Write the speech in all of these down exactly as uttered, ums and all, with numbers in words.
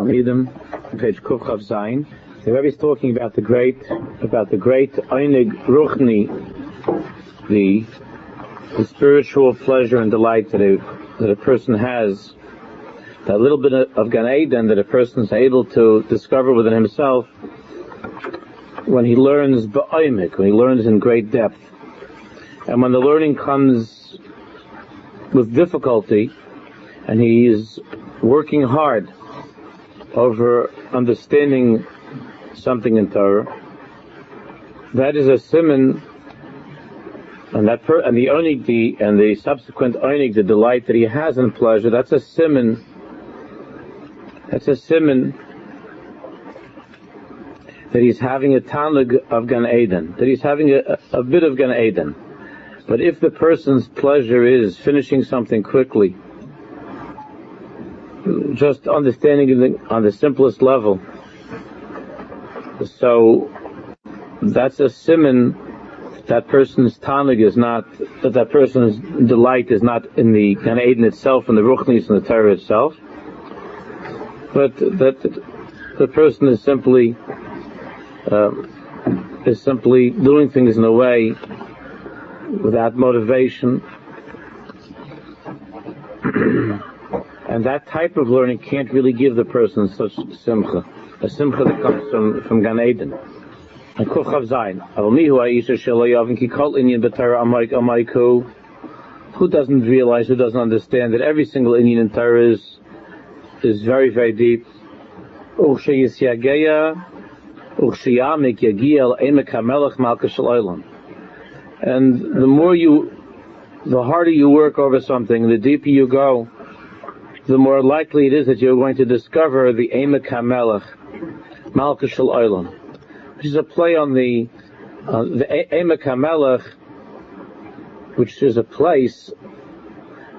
Read them on page Kuf Chav Zayin. The Rebbe is talking about the great, about the great Einig Ruchni, the, the spiritual pleasure and delight that a, that a person has, that little bit of Gan Eden that a person is able to discover within himself when he learns Ba'ayimik, when he learns in great depth. And when the learning comes with difficulty, and he is working hard over understanding something in Torah, that is a simon, and that per, and the onig, the and the subsequent onig, the delight that he has in pleasure, that's a simon. That's a simon that he's having a tanug of Gan Eden, that he's having a, a bit of Gan Eden. But if the person's pleasure is finishing something quickly, just understanding it on the simplest level, so that's a simon that person's tanug is not, that that person's delight is not in the Gan Eden itself, in the Ruchnis and the Torah itself, but that the person is simply um, is simply doing things in a way without motivation. And that type of learning can't really give the person such simcha, a simcha that comes from, from Gan Eden. And Kuf Chav Zayin, who doesn't realize, who doesn't understand that every single Indian in Torah is, is very, very deep. And the more you, the harder you work over something, the deeper you go, the more likely it is that you're going to discover the Emek HaMelech, Malka Shel Olam, which is a play on the uh, the Emek HaMelech, which is a place,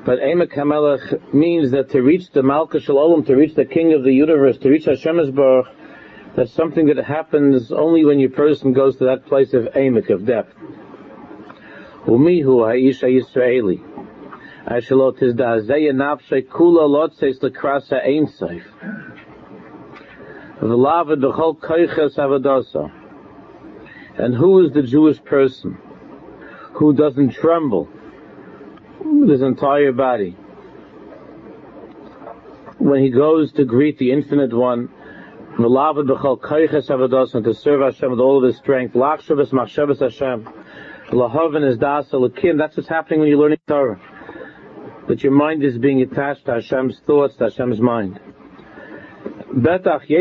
but Emek HaMelech means that to reach the Malka Shel Olam, to reach the King of the Universe, to reach Hashem Esbaruch, that's something that happens only when your person goes to that place of Emek, of depth. Umihu Ha'isha Yisraeli, and who is the Jewish person who doesn't tremble with his entire body when he goes to greet the Infinite One, and to serve Hashem with all of his strength? That's what's happening when you're learning Torah, that your mind is being attached to Hashem's thoughts, to Hashem's mind. Certainly,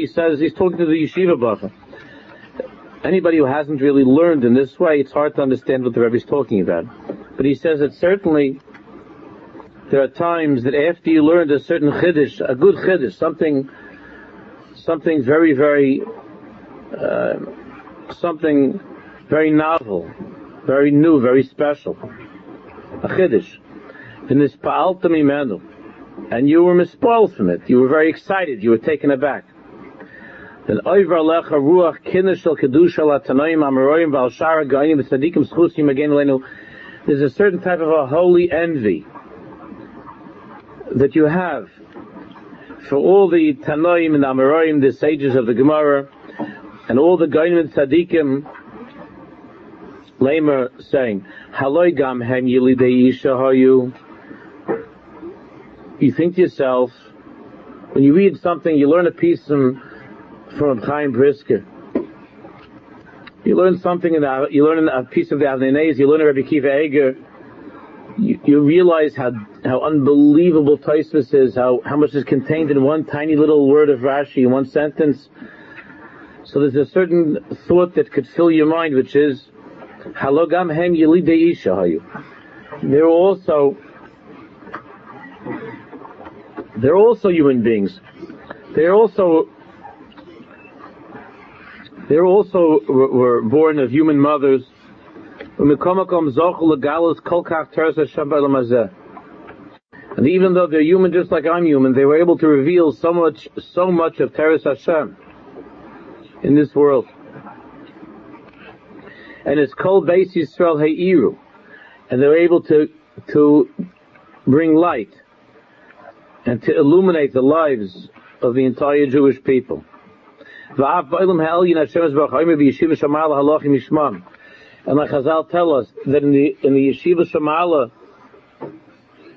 he says, he's talking to the yeshiva bracha. Anybody who hasn't really learned in this way, it's hard to understand what the Rebbe is talking about. But he says that certainly there are times that after you learned a certain chiddush, a good chiddush, something, something very, very, uh, something very novel, very new, very special, a chiddush, and you were mispoiled from it, you were very excited, you were taken aback, then there's a certain type of a holy envy that you have for all the Tanoim and Amoraim, the sages of the Gemara, and all the Goyim and Tzadikim, Lamer saying, "Haloi gam hem yilidei isha hayu." You think to yourself, when you read something, you learn a piece from from Chaim Brisker. You learn something, in the, you learn a piece of the Avnei Neis. You learn a Rabbi Kiva Eger. You, you realize how how unbelievable Tosfos is, how how much is contained in one tiny little word of Rashi, in one sentence. So there's a certain thought that could fill your mind, which is, Halogam hem yilidei isha hayu. They're also, they're also human beings. They're also, they're also were born of human mothers. And even though they're human, just like I'm human, they were able to reveal so much, so much of Teres Hashem in this world. And it's called Beis Yisrael Heiru, and they're able to to bring light and to illuminate the lives of the entire Jewish people. And like Chazal tell us that in the in the Yeshiva Shamala,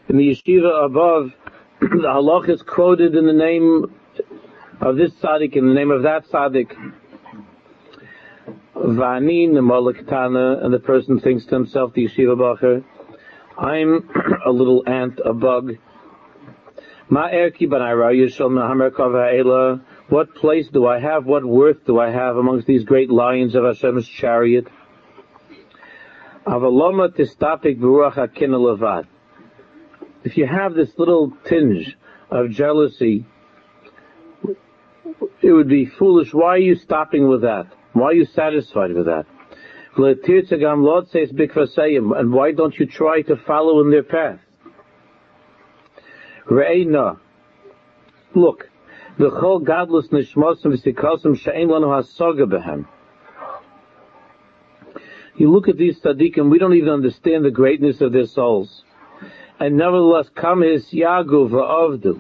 in the Yeshiva above, the halach is quoted in the name of this tzaddik, in the name of that tzaddik. And the person thinks to himself, the Yeshiva Bacher, I'm a little ant, a bug. What place do I have? What worth do I have amongst these great lions of Hashem's chariot? If you have this little tinge of jealousy, it would be foolish. Why are you stopping with that? Why are you satisfied with that? And why don't you try to follow in their path? Re'ena, look, the whole godless nishmosim v'sikasim she'en lanu hasaga behem. You look at these tzaddikim, we don't even understand the greatness of their souls, and nevertheless, kam hisyagu v'avdu,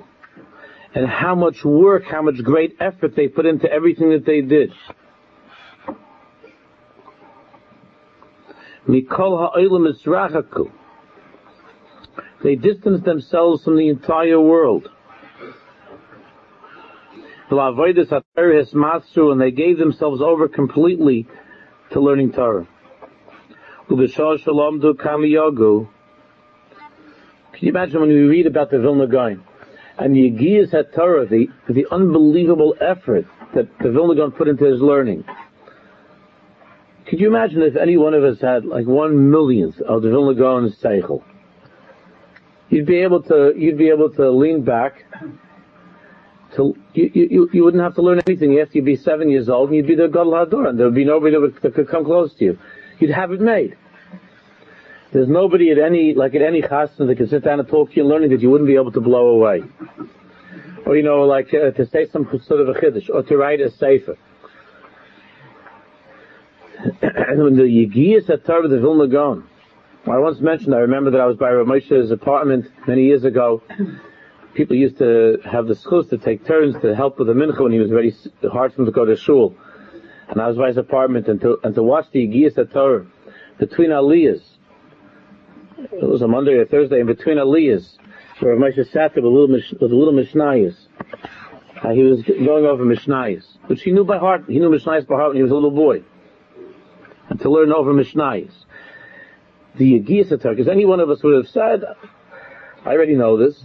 and how much work, how much great effort they put into everything that they did. Mikol ha'olam esrachaku. They distance themselves from the entire world. And they gave themselves over completely to learning Torah. Can you imagine when we read about the Vilna Gaon and the Yegiyas HaTorah, the, the unbelievable effort that the Vilna Gaon put into his learning? Could you imagine if any one of us had like one millionth of the Vilna Gaon's seichel? You'd be able to. You'd be able to lean back. To you, you, you wouldn't have to learn anything. Yes, you'd be seven years old, and you'd be the Gadol HaDor, and there would be nobody that, would, that could come close to you. You'd have it made. There's nobody at any, like at any chassan, that can sit down and talk to you and learning that you wouldn't be able to blow away, or you know, like uh, to say some sort of a chiddush, or to write a sefer. And when the Yegiyas HaTorah, the Vilna Gaon. I once mentioned, I remember that I was by Rav Moshe's apartment many years ago. People used to have the schus to take turns to help with the mincha when he was very hard for him to go to shul. And I was by his apartment, and to, and to watch the Yegiyas HaTorah between aliyahs. It was a Monday or Thursday, and between aliyahs, Rav Moshe sat there with little, with little mishnayos. Uh, he was going over mishnayos, which he knew by heart. He knew mishnayos by heart when he was a little boy. And to learn over mishnayos. The Yegiyas HaTorah, because any one of us would have said, I already know this.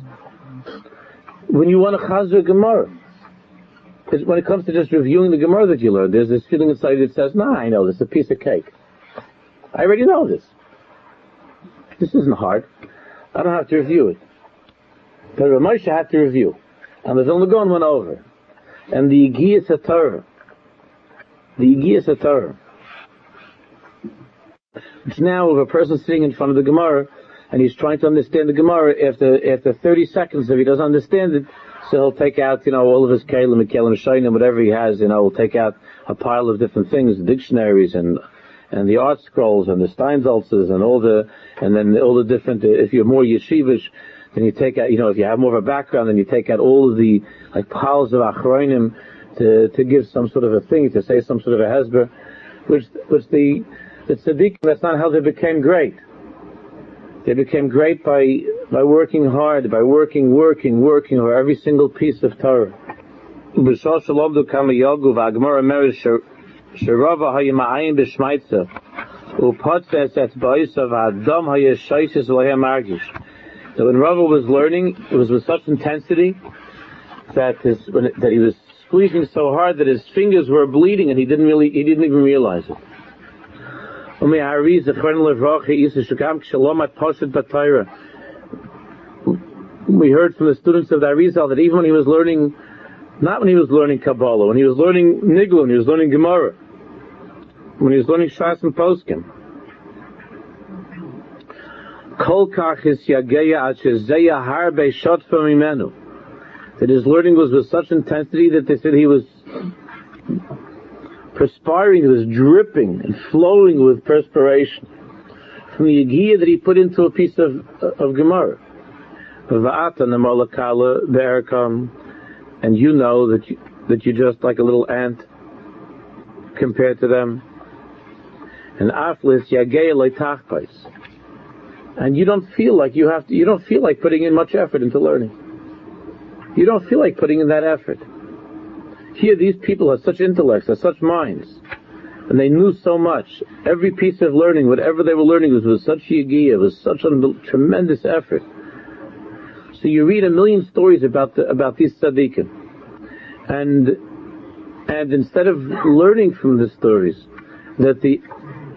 When you want to chazir Gemara, when it comes to just reviewing the Gemara that you learned, there's this feeling inside that says, nah, I know this, a piece of cake. I already know this. This isn't hard. I don't have to review it. But Rav Moshe had to review. And the Vilna Gaon went over. And the Yegiyas HaTorah, the Yegiyas HaTorah, it's now of a person sitting in front of the Gemara, and he's trying to understand the Gemara. After after thirty seconds, if he doesn't understand it, so he'll take out, you know, all of his kelim and kelim shaynim, whatever he has, you know, he'll take out a pile of different things, dictionaries and and the art scrolls and the Steinsaltzes and all the and then all the different. If you're more yeshivish, then you take out, you know, if you have more of a background, then you take out all of the like piles of achronim to to give some sort of a thing, to say some sort of a hezber, which which the The tzaddikim, that's not how they became great. They became great by by working hard, by working, working, working over every single piece of Torah. So when Rava was learning, it was with such intensity that his, that he was squeezing so hard that his fingers were bleeding, and he didn't really, he didn't even realize it. We heard from the students of the Arizal that even when he was learning, not when he was learning Kabbalah, when he was learning Nigla, when he was learning Gemara, when he was learning Shas and Poskim, that his learning was with such intensity that they said he was perspiring, he was dripping and flowing with perspiration from the yegiyah that he put into a piece of of Gemara. and you know that you, that you're just like a little ant compared to them, and and you don't feel like you have to, you don't feel like putting in much effort into learning. You don't feel like putting in that effort. Here, these people have such intellects, have such minds, and they knew so much. Every piece of learning, whatever they were learning, was with such yagiyah, was such a tremendous effort. So you read a million stories about the, about these tzaddikim, and and instead of learning from the stories that the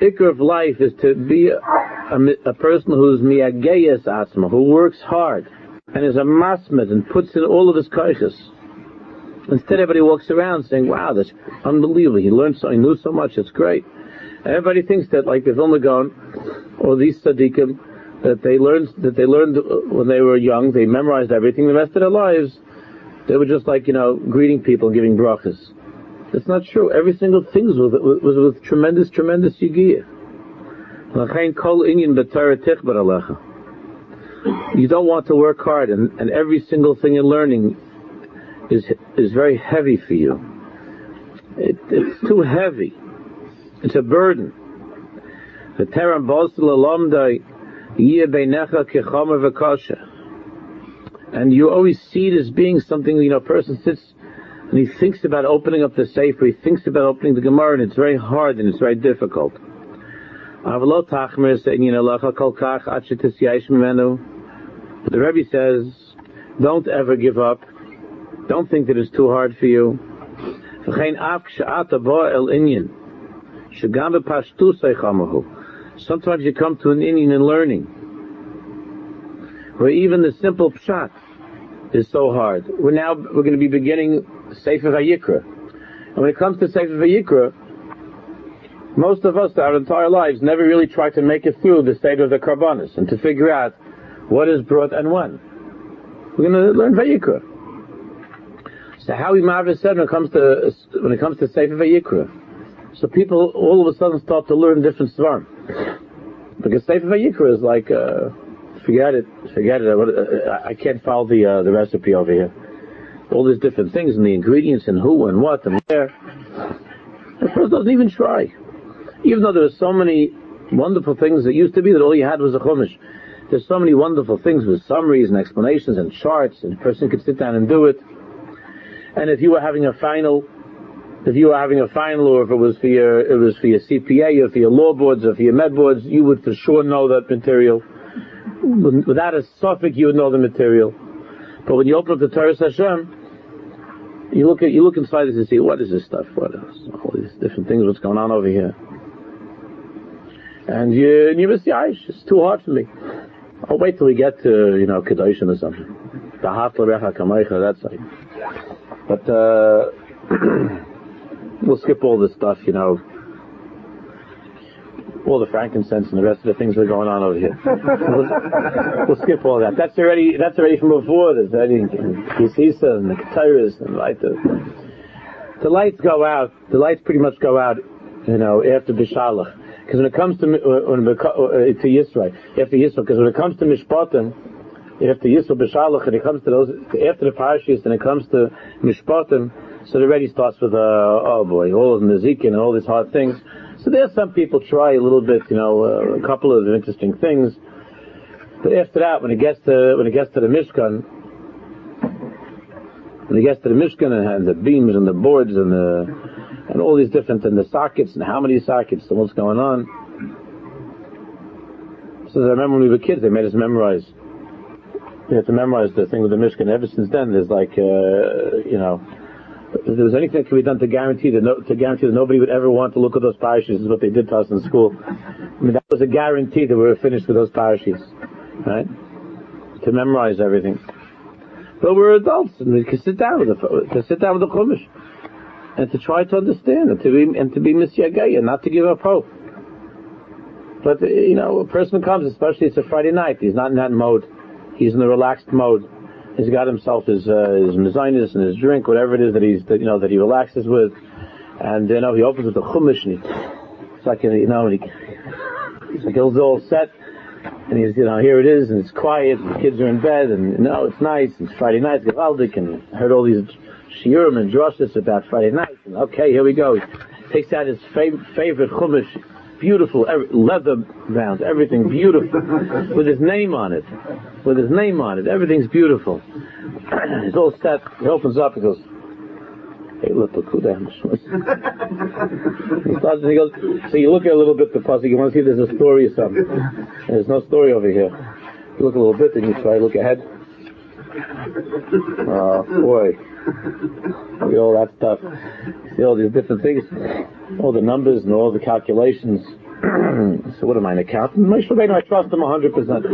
ikr of life is to be a, a, a person who is miyageyas asma, who works hard and is a masmid and puts in all of his kashas. Instead, everybody walks around saying, "Wow, that's unbelievable! He learned so, he knew so much. It's great." Everybody thinks that, like the Vilna Gaon or these tzaddikim, that they learned that they learned when they were young, they memorized everything the rest of their lives. They were just like, you know, greeting people and giving brachas. It's not true. Every single thing was with, was with tremendous, tremendous yigiyah. You don't want to work hard, and, and every single thing you're learning is is very heavy for you. It, it's too heavy. It's a burden. The Teram Bosel Alamdai and you always see it as being something, you know, a person sits and he thinks about opening up the Sefer, he thinks about opening the Gemara, and it's very hard and it's very difficult. The Rebbe says, don't ever give up. Don't think that it's too hard for you. Sometimes you come to an inyan in learning, where even the simple pshat is so hard. We're now we're going to be beginning Sefer Vayikra, and when it comes to Sefer Vayikra, most of us, our entire lives, never really try to make it through the state of the Karbanis and to figure out what is brought and when. We're going to learn Vayikra. So how Imam said when it comes to when it comes to Sefer Vayikra. So people all of a sudden start to learn different svarim, because Sefer Vayikra is like, uh, forget it, forget it. I, I can't follow the uh, the recipe over here. All these different things and the ingredients and who and what and where. The person doesn't even try, even though there are so many wonderful things that used to be that all you had was a chumash. There's so many wonderful things with summaries and explanations and charts, and a person could sit down and do it. And if you were having a final. If you were having a final, or if it was for your, it was for your C P A, or for your law boards, or for your med boards, you would for sure know that material. Without a suffix, you would know the material. But when you open up the Torah Hashem, you look at, you look inside this and see, what is this stuff? What else? All these different things, what's going on over here? And you, and you miss the Aish. It's too hard for me. I'll wait till we get to, you know, Kedoshim or something. The Haflarecha Kamecha, that's like. But, uh, we'll skip all this stuff, you know, all the frankincense and the rest of the things that are going on over here. we'll, we'll skip all that. That's already that's already from before. There's already Kisisa and the Keteris and like the the lights go out. The lights pretty much go out, you know, after Bishalach, because when it comes to when to Yisrael, after Yisrael, because when it comes to Mishpatim, after Yisrael Bishalach, and it comes to those after the Parashas, and it comes to Mishpatim. So it already starts with, uh, oh boy, all of Nezikin and all these hard things. So there are some people try a little bit, you know, uh, a couple of interesting things. But after that, when it gets to, when it gets to the Mishkan, when it gets to the Mishkan and, and the beams and the boards and the, and all these different, and the sockets and how many sockets and what's going on. So I remember when we were kids, they made us memorize. We had to memorize the thing with the Mishkan. Ever since then, there's like, uh, you know, if there was anything that could be done to guarantee that no, to guarantee that nobody would ever want to look at those parashas, is what they did to us in school. I mean, that was a guarantee that we were finished with those parashas, right? To memorize everything. But we're adults, and we can sit down with the to sit down with the chumash, and to try to understand, and to be and to be misyagaya, not to give up hope. But you know, a person comes, especially it's a Friday night. He's not in that mode. He's in the relaxed mode. He's got himself his uh, his mezainus and his drink, whatever it is that he's that, you know that he relaxes with, and you know he opens with the chumash. And he, it's like you know he, it's like he's all set, and he's, you know, here it is, and it's quiet, and the kids are in bed, and, you know, it's nice, and it's Friday night, Gavaldik, and heard all these shiurim and drushes about Friday night, and okay, here we go. He takes out his fav- favorite chumash, beautiful, every- leather bound, everything beautiful, with his name on it, with his name on it, everything's beautiful. He's all set, he opens up, he goes, hey, look, look, who the hell he starts and he goes, so you look at a little bit the puzzle, you want to see if there's a story or something. And there's no story over here. You look a little bit, then you try to look ahead. Oh, boy. Look at all that stuff. See all these different things, all the numbers and all the calculations. So what am I, an accountant? Moshe Rabbeinu, I trust him one hundred percent.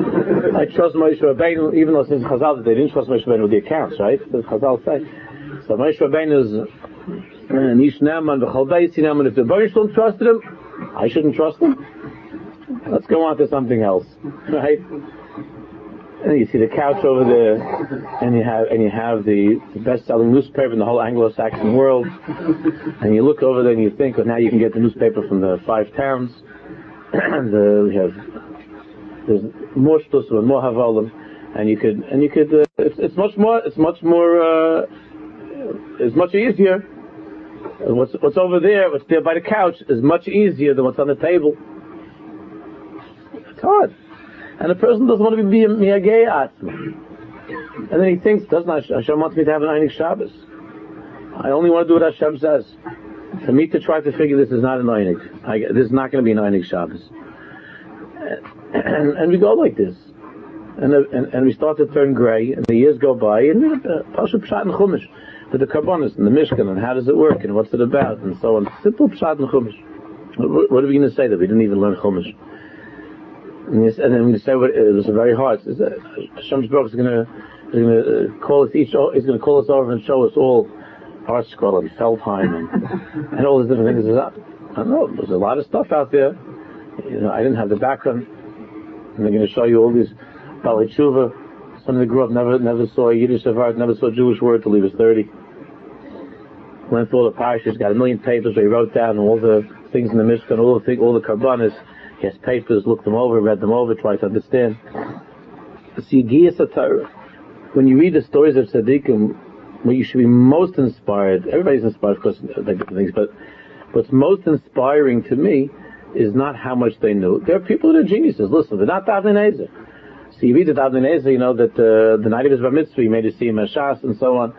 I trust Moshe Rabbeinu, even though since Chazal, they didn't trust Moshe Rabbeinu with the accounts, right? That's what Chazal say. So Moshe Rabbeinu is an Ish Naaman, B'chol Beis Naaman. If the Baruch don't trust him, I shouldn't trust him. Let's go on to something else, right? And you see the couch over there, and you have and you have the, the best-selling newspaper in the whole Anglo-Saxon world. And you look over there and you think, well, now you can get the newspaper from the five towns. And uh, we have there's more shtus and more havalim, and you could and you could uh, it's it's much more it's much more. Uh, It's much easier. What's what's over there, what's there by the couch, is much easier than what's on the table. It's hard, and a person doesn't want to be a miyagei atzma. And then he thinks, doesn't Hashem wants me to have an einig Shabbos? I only want to do what Hashem says. For me to try to figure this is not an einig. I, this is not going to be an einig Shabbos. And, and we go like this, and, and and we start to turn gray, and the years go by, and pasuk pshat and chumash. To the Karbonis and the Mishkan, and how does it work, and what's it about, and so on. Simple pshat and chumash. What, what are we going to say that we didn't even learn chumash? And, and then we say what, it was very hard. Hashem Baruch is going to is going to call us each. He's going to call us over and show us all Hartshorn and Feldheim and, and all these different things. I don't know. There's a lot of stuff out there. You know, I didn't have the background, and they're going to show you all these Balei Tshuva. Someone that grew up never never saw Yiddish Sefarad, never saw a Jewish word till he was thirty. Went through all the parashas, got a million papers where he wrote down all the things in the Mishkan, all the thing, all the karbanas. He has papers, looked them over, read them over, tried to understand. See, when you read the stories of tzaddikim, what you should be most inspired, everybody's inspired, of course, different things, but what's most inspiring to me is not how much they knew. There are people that are geniuses. Listen, they're not the Avnei. So you read that Avnei, you know, that uh, the night of his bar mitzvah, he made a siyum hashas and so on.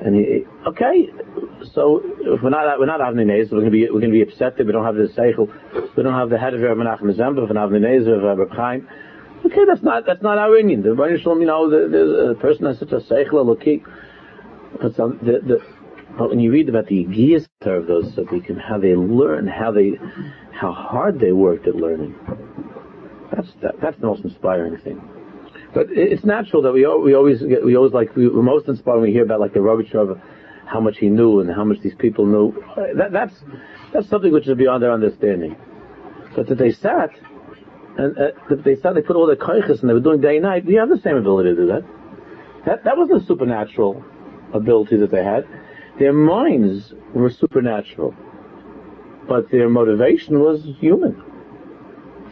And he, okay, so if we're not we're not Avnei, we're gonna be we're gonna be upset that we don't have the seichel, we don't have the head of Rav Menachem Zemba, of an Avnei, of Rav Chaim. Okay, that's not that's not our Indian. The Rebbeinu Shalom, you know, the, the, the person has such a seichel, loki. But some, the, the, but when you read about the yigiyus of those tzaddikim, how they learn, how they how hard they worked at learning. That's that, that's the most inspiring thing. But it's natural that we we always get, we always like we, we're most inspired when we hear about like the Rebbe Shlomo, how much he knew and how much these people knew. That, that's that's something which is beyond our understanding. But that they sat and uh, that they sat, they put all their koiches and they were doing day and night. We have the same ability to do that. That that wasn't a supernatural ability that they had. Their minds were supernatural, but their motivation was human.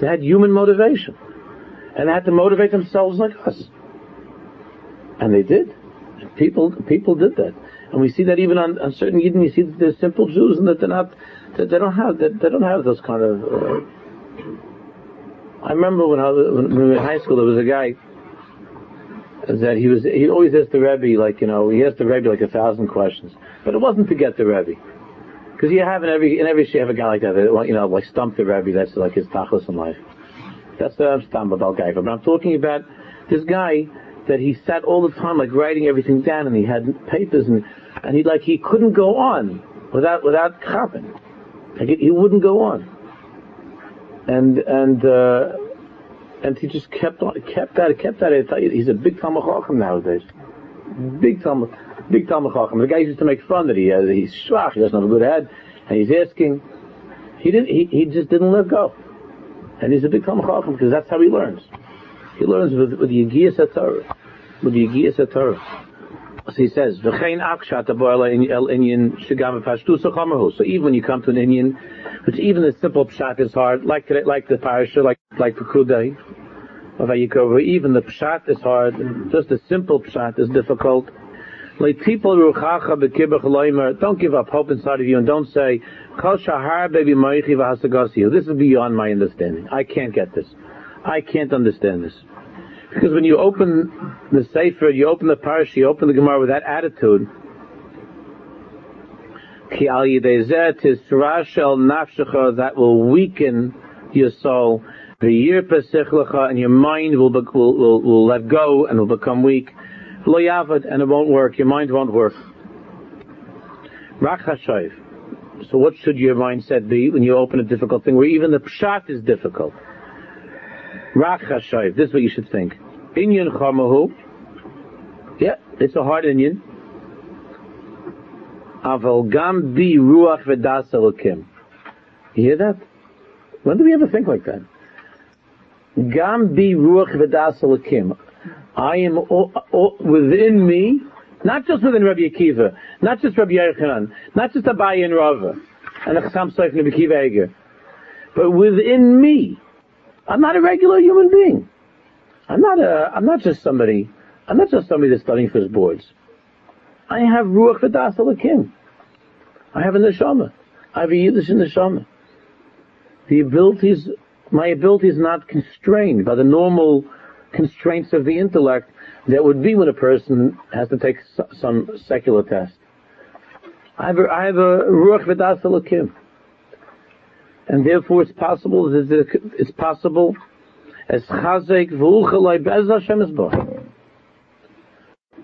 They had human motivation. And they had to motivate themselves like us. And they did. People people did that. And we see that even on, on certain Yidden, you see that they're simple Jews and that they're not, that they don't have, that they don't have those kind of, uh... I remember when I was, when we were in high school, there was a guy that he was, he always asked the Rebbe, like, you know, he asked the Rebbe like a thousand questions. But it wasn't to get the Rebbe. Because you have in every in every you have a guy like that, that you know, like stump the Rebbe. That's like his tachlis in life. That's the stump about guy. But I'm talking about this guy that he sat all the time, like writing everything down, and he had papers, and and he like he couldn't go on without without carbon. Like he, he wouldn't go on, and and uh, and he just kept on, kept at it, kept at it. I tell you, he's a big Talmid Chacham nowadays. Big Talmid. Big Talmid Chacham. The guy used to make fun that he uh, he's schwach, he doesn't have a good head, and he's asking. He didn't. He, he just didn't let go, and he's a big Talmid Chacham because that's how he learns. He learns with with Yigiyus HaTorah, with Yigiyus HaTorah. So he says, "V'chein akshat aboila in el inyan shigam v'pashtus ha'chamerhu." So even when you come to an inyan, which even the simple pshat is hard, like today, like the parasha, like like the Kuday, Even the pshat is hard. Just a simple pshat is difficult. Don't give up hope inside of you, and don't say, this is beyond my understanding. I can't get this. I can't understand this. Because when you open the Sefer, you open the Parashah, you open the Gemara with that attitude, that will weaken your soul, and your mind will, will, will, will let go and will become weak. And it won't work. Your mind won't work. So what should your mindset be when you open a difficult thing where even the pshat is difficult? This is what you should think. Inyan Chamahu. Yeah, it's a hard Inyan. Aval gam bi ruach v'das elokim. You hear that? When do we ever think like that? Gam bi ruach v'das elokim. I am all, all, within me, not just within Rabbi Akiva, not just Rabbi Yochanan, not just Abaye and Rava, and the Chassam Sofer and Rabbi Akiva Eiger, but within me. I'm not a regular human being. I'm not a, I'm not just somebody, I'm not just somebody that's studying for his boards. I have Ruach V'das Elokim. I have a neshama. I have a Yiddish neshama. The abilities, my ability is not constrained by the normal constraints of the intellect that would be when a person has to take some secular test. I have a, I have a Ruach V'das Elokim. And therefore, it's possible. It's possible. As chazek v'uchalai be'ez Hashem esbach.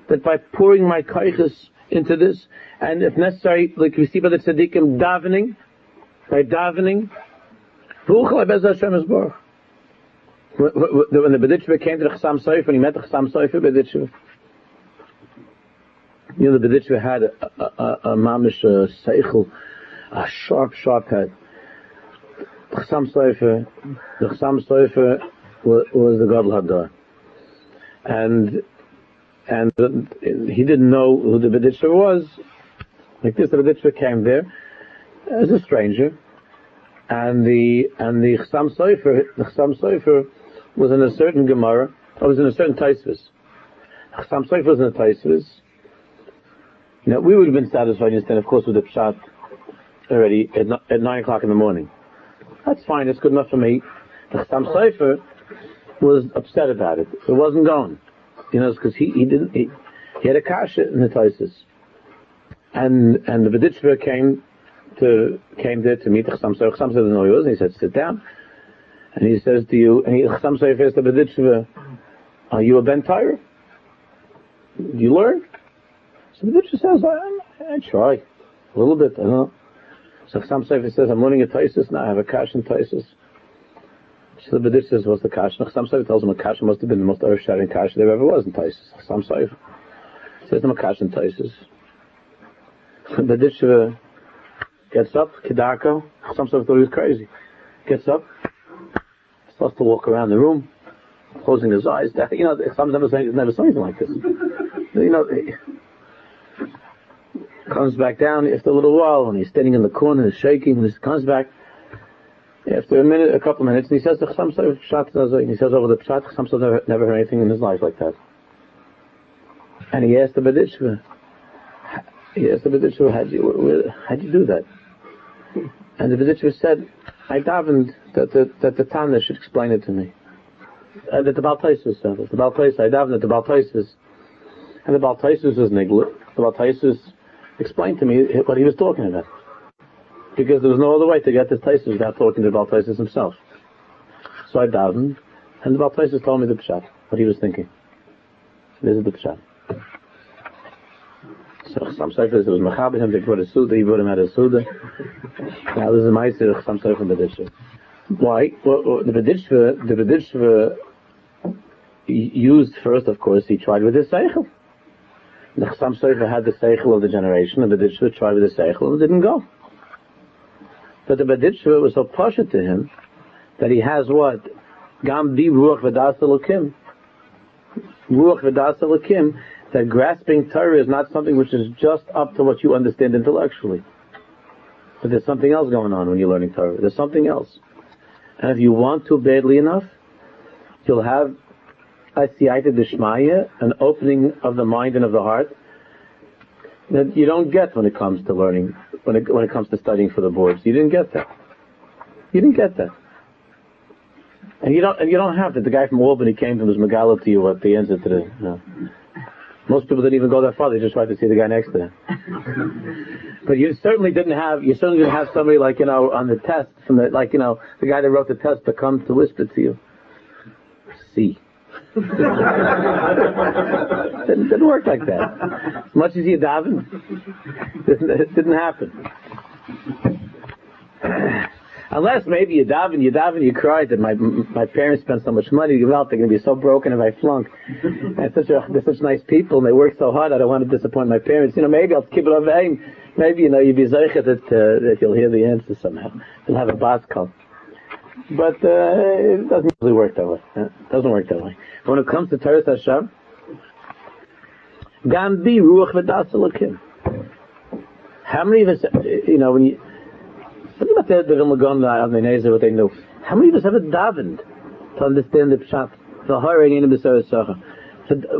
That by pouring my kaiches into this, and if necessary, like we see by the tzaddikim davening, by davening, v'uchalai be'ez Hashem esbach. When the Baditchev came to the Chassam Sofer, when he met the Chassam Sofer, Baditchev, you know, the Baditchev had a, a, a, a mamish a seichel, a sharp, sharp head. The Chassam Sofer, the Chassam Sofer was, was the Gadol Hadar, and and the, he didn't know who the Baditchev was. Like this, the Baditchev came there as a stranger, and the and the Chassam Sofer, the Chassam Sofer was in a certain Gemara, or was in a certain Taisvis. The Chassam Sofer was in a Taisvis. Now we would have been satisfied, instead, of course, with the pshat already at, at nine o'clock in the morning. That's fine, it's good enough for me. The Chassam Sofer was upset about it. It wasn't going. You know, because he, he didn't, he, he had a kasha in the Taisis. And, and the Baditchev came to, came there to meet the Chassam Sofer. Chassam Sofer didn't know who he was, and he said, sit down. And he says to you, and he, Chassam Sofer asked the Baditchev, are you a Ben Taira? Do you learn? So the Baditchev says, I, I try. A little bit, I don't know. So Chassam Sofer says, I'm learning a Taisis now, I have a kash in Taisis. So the Baditchev says, what's the kash? And Chassam Sofer tells him a kash must have been the most earth-shattering kash there ever was in Taisis. Chassam Sofer says, I'm a kash in Taisis. So the Baditchev gets up, Kedako. Chassam Sofer thought he was crazy. Gets up, starts to walk around the room, closing his eyes. You know, Chassam Sofer never saw anything like this. You know, comes back down after a little while, and he's standing in the corner, he's shaking, and he comes back after a minute, a couple of minutes, and he says, Chassam Sofer pshat, and he says over the pshat, Chassam Sofer never, never heard anything in his life like that. And he asked the Baditchev, he asked the Baditchev, how'd you, how'd you do that? And the Baditchev said, I davened that the, that the Tana should explain it to me. Uh, that the Baal Tosfos said it. The Baal Tosfos, I davened that the Baal Tosfos, and the Baal Tosfos was nigla. The Baal Tosfos explained to me what he was talking about, because there was no other way to get this Taisus without talking to the Baal Taisus himself. So I davened, and the Baal Taisus told me the pshat, what he was thinking. This is the pshat. So Chassam Sofer, it was mechaber him. They brought a suda. He brought him out of suda. Now this is my story. Chassam Sofer and Baditchev. Why? Well, the Baditchev, the Baditchev used first, of course. He tried with his seichel. The Chassam Sofer had the seichel of the generation, and the Baditchev tried with the seichel and didn't go. But the Baditchev was so pasha to him that he has what? Gam bi ruach v'das elokim. Ruach v'das elokim. That grasping Torah is not something which is just up to what you understand intellectually. But there's something else going on when you're learning Torah. There's something else. And if you want to badly enough, you'll have Asiyaita Dishmaya, an opening of the mind and of the heart that you don't get when it comes to learning, when it, when it comes to studying for the boards. You didn't get that. You didn't get that. And you don't and you don't have that. The guy from Albany came from his Megala to you at the end of today. No. Most people didn't even go that far. They just tried to see the guy next to him. But you certainly didn't have, you certainly didn't have somebody like, you know, on the test, from the, like, you know, the guy that wrote the test to come to whisper to you, see. It didn't, didn't work like that. As much as you daven, it didn't happen. Unless maybe you daven, you daven, you cried that my my parents spent so much money to give out, they're going to be so broken if I flunk. And such a, they're such nice people, and they work so hard, I don't want to disappoint my parents. You know, maybe I'll keep it over aim. Maybe, you know, you'd be zeicha that, uh, that you'll hear the answer somehow. You'll have a bas call. But uh, it doesn't really work that way. It doesn't work that way. When it comes to Torah Hashem, Gambi Ruach V'das Elokim. How many of us, you know, when you... Think about the Vilna Gaon and the Nezer, what they knew. How many of us ever davened to understand the Pshat? So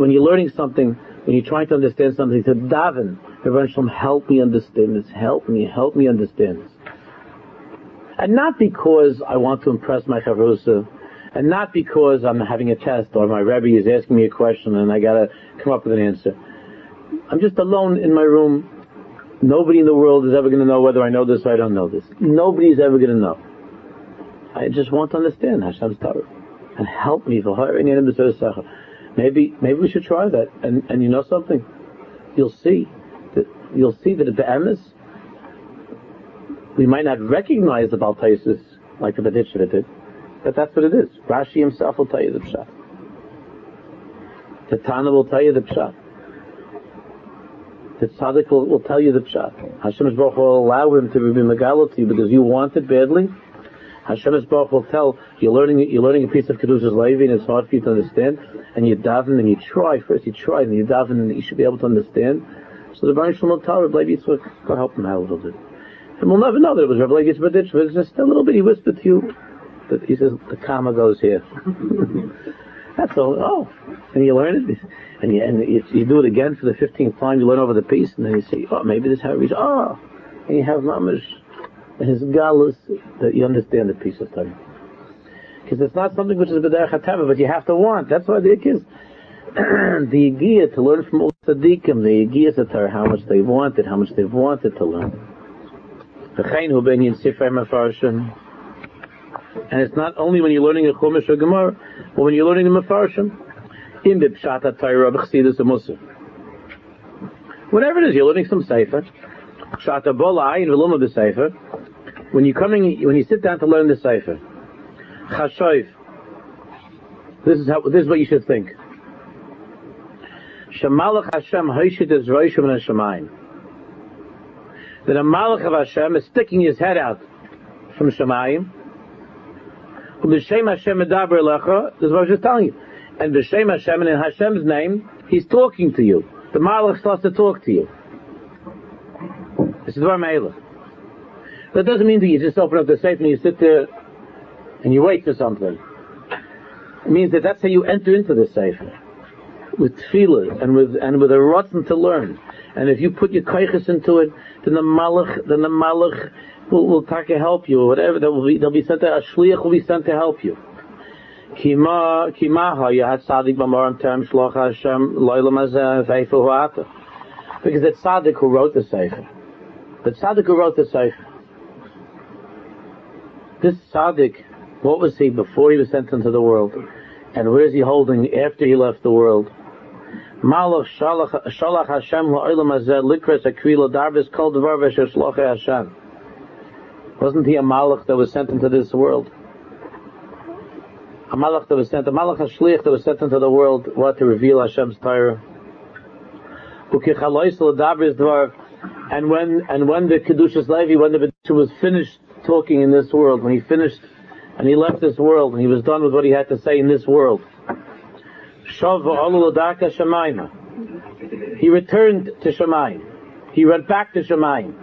when you're learning something, when you're trying to understand something, to daven, help me understand this, help me, help me understand this. And not because I want to impress my Chavrusa, and not because I'm having a test, or my Rebbe is asking me a question and I gotta come up with an answer. I'm just alone in my room. Nobody in the world is ever going to know whether I know this or I don't know this. Nobody's ever going to know. I just want to understand Hashem's Torah. And help me. Maybe maybe we should try that. And and you know something? You'll see. That, you'll see that at the Emes, we might not recognize the Baal Taisus like the Baditsheva did, but that's what it is. Rashi himself will tell you the Pshat. The Tana will tell you the Pshat. The tzaddik will, will tell you the pshat. Hashem Baruch will allow him to be megalot to you because you want it badly. Hashem Baruch will tell you're learning you're learning a piece of Kedusha's Levi and it's hard for you to understand. And you daven and you try first. You try and you daven and you should be able to understand. So the Baruch Shalom Torah, Rebbe Yitzchak, God help him out a little bit. And we'll never know that it was Rebbe Yitzchak Baditch, but it's just a little bit. He whispered to you that he says the comma goes here. That's all. Oh, and you learn it, and you and you, you do it again for the fifteenth time. You learn over the piece, and then you say, "Oh, maybe this is how it reads." Oh, and you have mamash and his galus that you understand the piece of time, because it's not something which is b'derech hatava, but you have to want. That's why the is the yigia to learn from all tzaddikim, the yigia to how much they wanted, how much they've wanted to learn. And it's not only when you're learning a Chumash or Gemara, but when you're learning the Mefarshim, in the Pshat HaTorah, B'Chsidus HaMussar. Whatever it is, you're learning some Sefer, Pshat HaBolai, and V'lum of the Sefer, when you're coming, when you sit down to learn the Sefer, Chashoiv, this is how, this is what you should think. Shemalach Hashem Hoshit Es Roshim and Hashemayim. That a Malach of Hashem is sticking his head out from Shemayim. B'Shem Hashem Medaber Elecha, this is what I was just telling you. And B'Shem Hashem, and in Hashem's name, He's talking to you. The Malach starts to talk to you. This is Dvar Meilach. That doesn't mean that you just open up the safe and you sit there and you wait for something. It means that that's how you enter into the safe. With tefillah and with and with a rotten to learn. And if you put your kaiches into it, then the Malach, then the Malach Will, will take to help you or whatever. That will be, they'll be sent to, a shliach will be sent to help you. Because it's Tzaddik who wrote the Sefer. It's Tzaddik who wrote the Sefer. This Tzaddik, what was he before he was sent into the world? And where is he holding after he left the world? Malach shalach Hashem la'olam hazeh likras akvila darvis kol devar v'esher shlochei Hashem. Wasn't he a Malach that was sent into this world? A Malach that was sent, a Malach HaShliach that was sent into the world, what, to reveal Hashem's Torah. And when, and when the Kedusha's Levi, when the Kedusha was finished talking in this world, when he finished, and he left this world, and he was done with what he had to say in this world, he returned to Shemayim. He went back to Shemayim.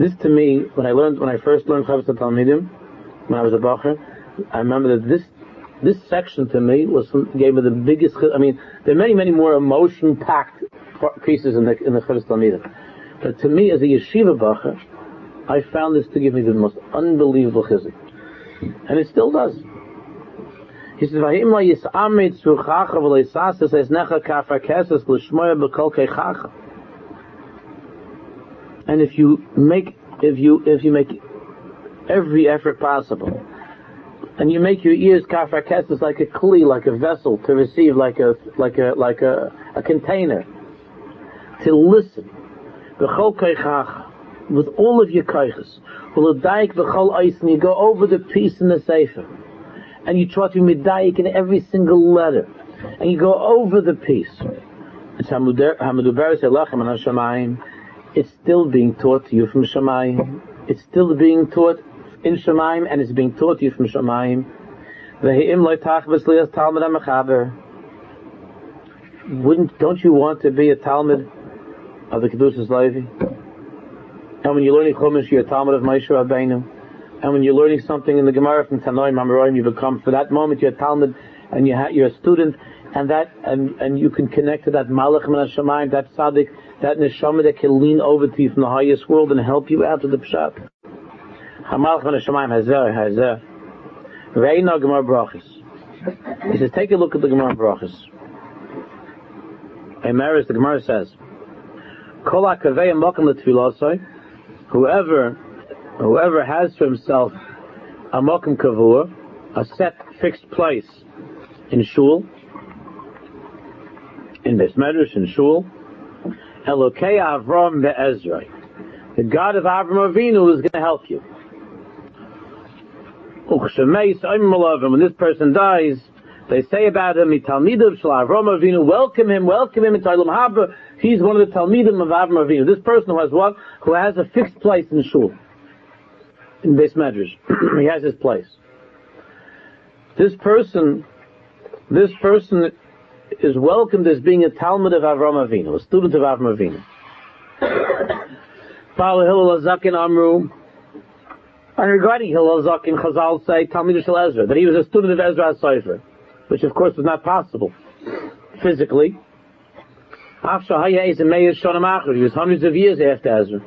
This to me, when I learned, when I first learned Chavos HaTalmidim, when I was a bacher, I remember that this this section to me was some, gave me the biggest. I mean, there are many, many more emotion-packed pieces in the in the Chavos HaTalmidim, but to me, as a yeshiva bacher, I found this to give me the most unbelievable chizuk, and it still does. He says, and if you make, if you, if you make every effort possible, and you make your ears kafar kesses like a kli, like a vessel to receive, like a, like a, like a, a container, to listen, with all of your kaiches, you go over the piece in the sefer, and you try to be medayik in every single letter, and you go over the piece. It's hamuduberes elachem and hashamayim. It's still being taught to you from shamayim. It's still being taught in shamayim, and it's being taught to you from shamayim. Wouldn't, don't you want to be a Talmud of the Kedusha Levi? And when you're learning Chumash, you're a Talmud of Moshe Rabbeinu. And when you're learning something in the Gemara from Tanoi Mamoraim, you become, for that moment, you're a Talmud, and you ha- you're a student, and that, and, and you can connect to that Malach Min HaShamayim, that Tzaddik, that Neshama that can lean over to you from the highest world and help you out to the Pshat. HaMalach Min HaShamayim Hazer, Hazer. Reina Gemara Brachis. He says, take a look at the Gemara Brachis. Emeris, the Gemara says, Kol HaKavei HaMokim L'Tfilosoi, Whoever, whoever has for himself a mokum kavur, a set fixed place in shul, in Beis Medrash, in shul, Elokei Avram BeEzrei, the God of Avram Avinu is going to help you. When this person dies, they say about him, Talmidim Shel Avram Avinu, welcome him, welcome him into Olam Haba. He's one of the Talmidim of Avram Avinu. This person who has what? Who has a fixed place in shul, in Beis Medrash. He has his place. This person, this person is welcomed as being a Talmud of Avram Avinu, a student of Avram Avinu. Ba'al Hillel HaZaken Amru. And regarding Hillel HaZaken, Chazal say Talmid Shel Ezra, that he was a student of Ezra HaSofer, which of course was not possible physically. He was hundreds of years after Ezra.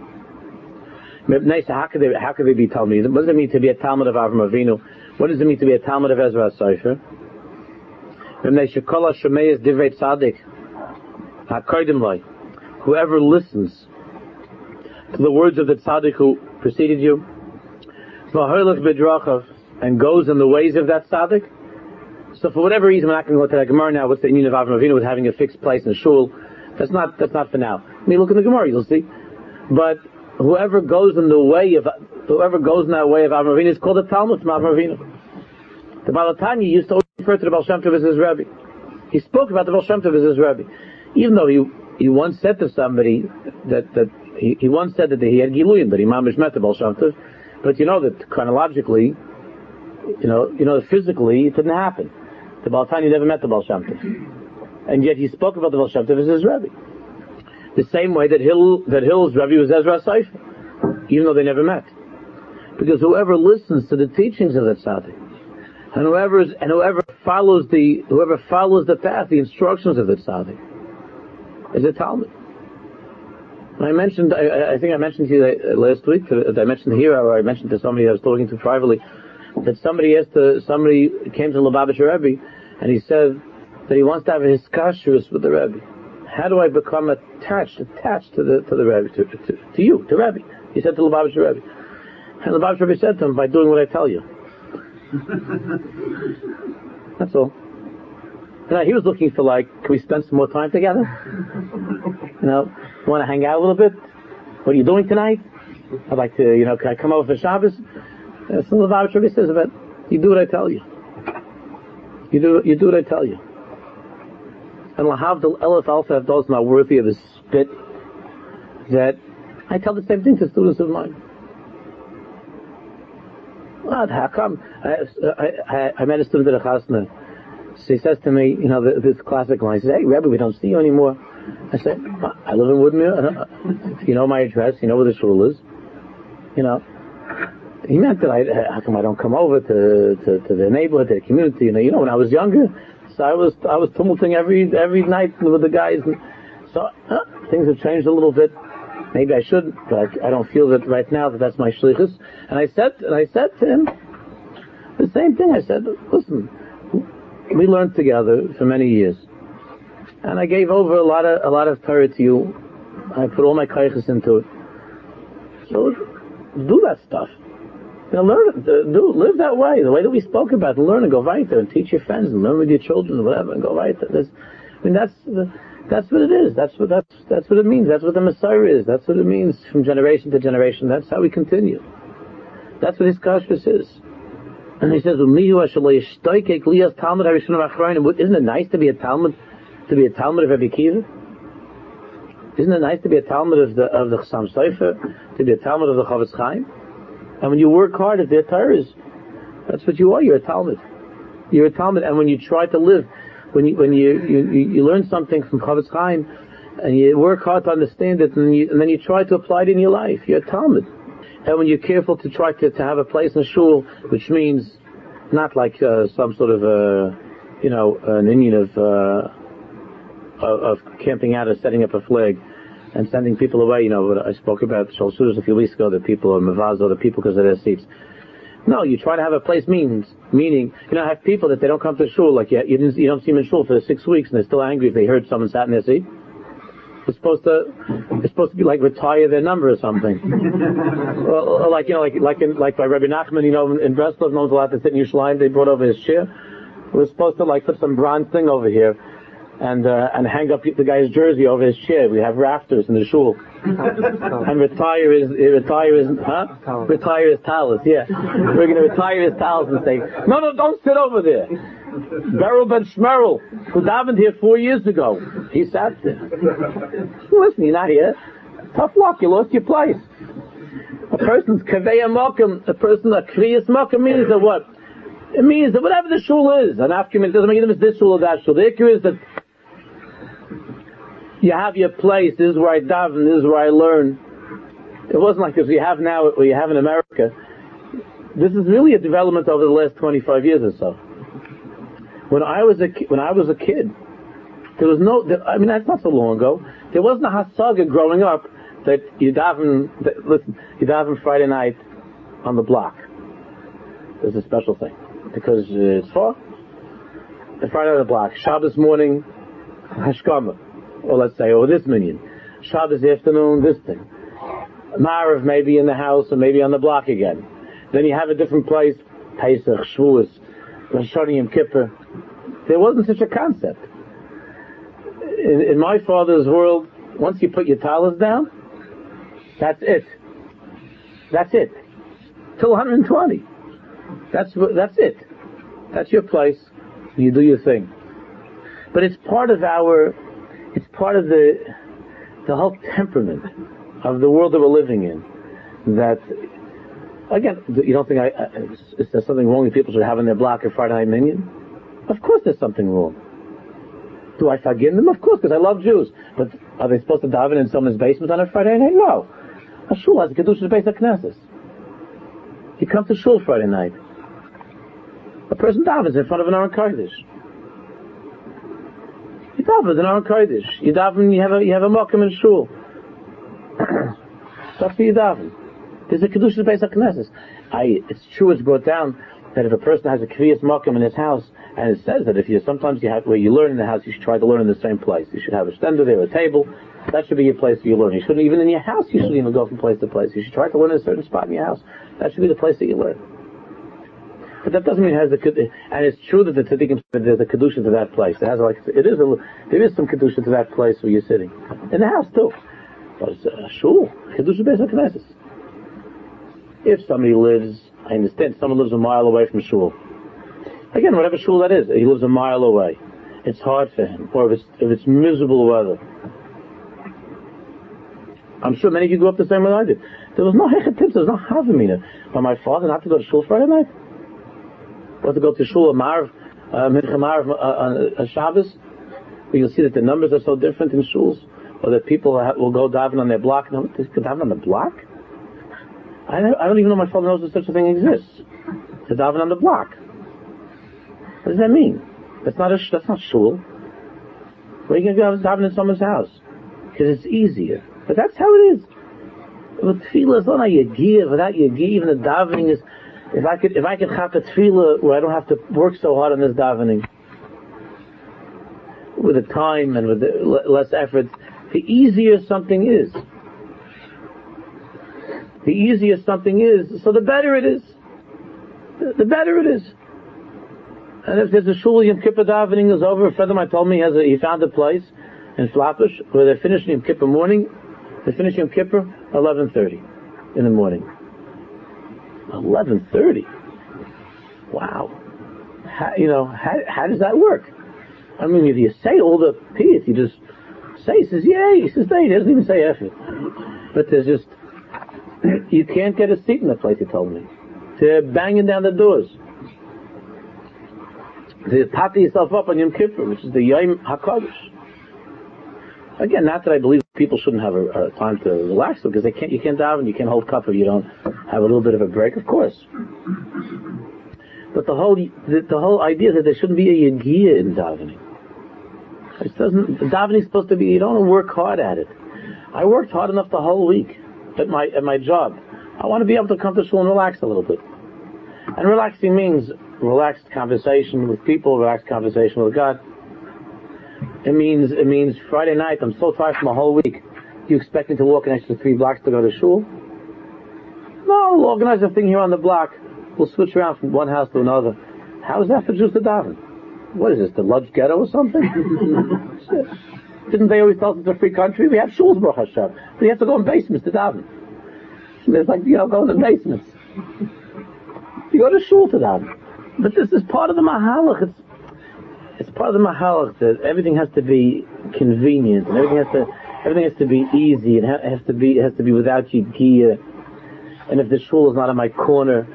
How could they, how could they be Talmud? What does it mean to be a Talmud of Avram Avinu? What does it mean to be a Talmud of Ezra HaSofer? Whoever listens to the words of the Tzaddik who preceded you, and goes in the ways of that Tzaddik. So for whatever reason, we're not going to go to that Gemara now. What's the union of Avram Avinu with having a fixed place in shul? That's not, that's not for now. I mean, look in the Gemara, you'll see. But whoever goes in the way of, whoever goes in that way of Avram Avinu is called a Talmud from Avram Avinu. The Baal Tanya used to refer to the Baal Shem Tov as his Rebbe. He spoke about the Baal Shem Tov as his Rebbe. Even though he, he once said to somebody that, that, he, he once said that he had Giluyim, that he mamish met the Baal Shem Tov. But you know that chronologically, you know, you know, physically, it didn't happen. The Baal Tanya never met the Baal Shem Tov, and yet he spoke about the Baal Shem Tov as his Rebbe. The same way that Hill, that Hill's Rebbe was Ezra HaSofer, even though they never met, because whoever listens to the teachings of the Tzaddik, and whoever is, and whoever follows the whoever follows the path, the instructions of the Tzaddik, is a Talmud. And I mentioned, I, I think I mentioned to you last week, that I mentioned here, or I mentioned to somebody I was talking to privately, that somebody asked to, somebody came to the Lubavitcher Rebbe, and he said that he wants to have a hiskashrus with the Rebbe. How do I become attached, attached to the to the Rebbe, to, to, to you, to Rebbe? He said to the Lubavitcher Rebbe, and the Lubavitcher Rebbe said to him, by doing what I tell you. That's all. You know, he was looking for, like, can we spend some more time together? You know, want to hang out a little bit? What are you doing tonight? I'd like to, you know, can I come over for Shabbos? That's what the Lubavitcher Rebbe says about you do what I tell you. You do you do what I tell you. And Lahavdil Elif Alpha Avdol is not worthy of a spit, that I tell the same thing to students of mine. Well, how come? I, I, I, I met a student at a chasna. She says to me, you know, this classic line. She says, "Hey, Rebbe, we don't see you anymore." I said, "I live in Woodmere. You know my address. You know where the shul is." you know, he meant that I, how come I don't come over to, to, to the neighborhood, to the community, you know, you know, when I was younger, so I was, I was tumulting every, every night with the guys, and so uh, things have changed a little bit, maybe I should, but I, I don't feel that right now that that's my shlichus, and I said, and I said to him, the same thing, I said, listen, we learned together for many years, and I gave over a lot of, a lot of Torah to you, I put all my kaiches into it, so do that stuff. Now learn, do, live that way, the way that we spoke about, learn and go weiter, and teach your friends, and learn with your children, and whatever, and go weiter. That's, I mean, that's, that's what it is, that's what, that's, that's what it means, that's what the Messiah is, that's what it means from generation to generation, that's how we continue. That's what his kashrus is. And he says, isn't it nice to be a Talmud, to be a Talmud of Rebbe Akiva? Isn't it nice to be a Talmud of the, of the Chassam Sofer, to be a Talmud of the Chavetz Chaim? And when you work hard at their Torahs, that's what you are. You're a Talmud. You're a Talmud. And when you try to live, when you when you you, you learn something from Chavetz Chaim, and you work hard to understand it, and, you, and then you try to apply it in your life, you're a Talmud. And when you're careful to try to, to have a place in a shul, which means not like uh, some sort of uh, you know an Indian of, uh, of of camping out or setting up a flag. And sending people away, you know, I spoke about Shul Sudas a few weeks ago, the people are Mavazo, the people because of their seats. No, you try to have a place means, meaning, you know, I have people that they don't come to shul, like you, you, didn't, you don't see them in shul for six weeks and they're still angry if they heard someone sat in their seat. It's supposed to, it's supposed to be like retire their number or something. or, or like, you know, like like, in, like by Rabbi Nachman, you know, in Breslov, no one's allowed to sit in Yerushalayim, they brought over his chair. We're supposed to like put some bronze thing over here. And uh, and hang up the guy's jersey over his chair. We have rafters in the shul. And retire his retire his huh? Talus. Retire his talus. Yeah, we're gonna retire his talus and say, no, no, don't sit over there. Beryl ben Shmerel, who davened here four years ago, he sat there. Listen, you're not here. Tough luck. You lost your place. A person's kaveya mokum, a person a kriyas mokum means that what? It means that whatever the shul is, an afkim, it doesn't make a difference this shul or that shul. The issue is that. You have your place, this is where I daven, this is where I learn. It wasn't like this we have now, what you have in America. This is really a development over the last twenty-five years or so. When I was a, when I was a kid, there was no, there, I mean that's not so long ago, there wasn't a hasaga growing up that you daven, that, listen, you daven Friday night on the block. It's a special thing, because it's far. The Friday on the block, Shabbos morning, hashkama. Or let's say, or this minion. Shabbos afternoon, this thing. Ma'ariv maybe in the house, or maybe on the block again. Then you have a different place, Pesach, Shavuos, Rosh Hashanah, Yom Kippur. There wasn't such a concept. In, in my father's world, once you put your tallis down, that's it. That's it. Till one hundred twenty. That's, that's it. That's your place. You do your thing. But it's part of our... It's part of the the whole temperament of the world that we're living in. That, again, you don't think I, I, is there something wrong that people should have in their block a Friday night minion? Of course there's something wrong. Do I forgive them? Of course, because I love Jews. But are they supposed to daven in someone's basement on a Friday night? No. A shul has a kedushas based on Knesset. You come to shul Friday night. A person davens in front of an Aron Kodesh. You daven in Aron Kodesh. You daven. You have a you have a mokum in shul. That's for you daven. There's a kedushas based on Knesset. I. It's true. It's brought down that if a person has a kviyas mokum in his house, and it says that if you sometimes you have where you learn in the house, you should try to learn in the same place. You should have a stender there, a table. That should be your place where you learn. You shouldn't even in your house. You shouldn't even go from place to place. You should try to learn in a certain spot in your house. That should be the place that you learn. But that doesn't mean it has the kedusha. And it's true that the tzaddikim there's a kedusha to that place. It has like it is a there is some kedusha to that place where you're sitting in the house too. But it's a shul kedusha based on Knesset. If somebody lives, I understand someone lives a mile away from shul. Again, whatever shul that is, he lives a mile away. It's hard for him, or if it's if it's miserable weather. I'm sure many of you grew up the same way I did. There was no hechatim, there was no havamina. But my father not to go to shul Friday night. Or to go to shul, a marv, mincha marv, a Shabbos, where you'll see that the numbers are so different in shuls, or that people will go diving on their block. No, they go diving on the block? I don't, I don't even know my father knows that such a thing exists. To daven on the block. What does that mean? That's not a, that's not shul. Where are you going to go daven in someone's house? Because it's easier. But that's how it is. With tefillah, it's not how you give. Without you give, even the davening is. If I could, if I could chop a tefillah where I don't have to work so hard on this davening, with the time and with the l- less effort, the easier something is. The easier something is, so the better it is. The, the better it is. And if there's a shul, Yom Kippur davening is over. A friend of mine told me he, has a, he found a place in Flatbush where they're finishing Yom Kippur morning. They're finishing Yom Kippur eleven thirty in the morning. eleven thirty. Wow. How, you know, how, how does that work? I mean, if you say all the piyut, you just say, he says, yay, he says, they, he doesn't even say effort. But there's just, you can't get a seat in that place, he told me. They're banging down the doors. They're patting yourself up on Yom Kippur, which is the Yom HaKadosh. Again, not that I believe people shouldn't have a, a time to relax, because they can't, you can't daven, you can't hold cup if you don't have a little bit of a break, of course. But the whole, the, the whole idea that there shouldn't be a yagiyah in davening. It doesn't, davening is supposed to be, you don't work hard at it. I worked hard enough the whole week at my, at my job. I want to be able to come to shul and relax a little bit. And relaxing means relaxed conversation with people, relaxed conversation with God. It means, it means Friday night, I'm so tired from the whole week. You expect me to walk an extra three blocks to go to shul? No, I'll organize a thing here on the block. We'll switch around from one house to another. How is that for Jews to daven? What is this, the Lodz ghetto or something? Didn't they always tell us it's a free country? We have shuls, Baruch Hashem. But you have to go in basements to daven. It's like, you know, go in the basements. You go to shul to daven. But this is part of the mahalach. It's it's part of the mahalach that everything has to be convenient, and everything has to everything has to be easy, and has to be has to be without yagiyah. And if the shul is not in my corner.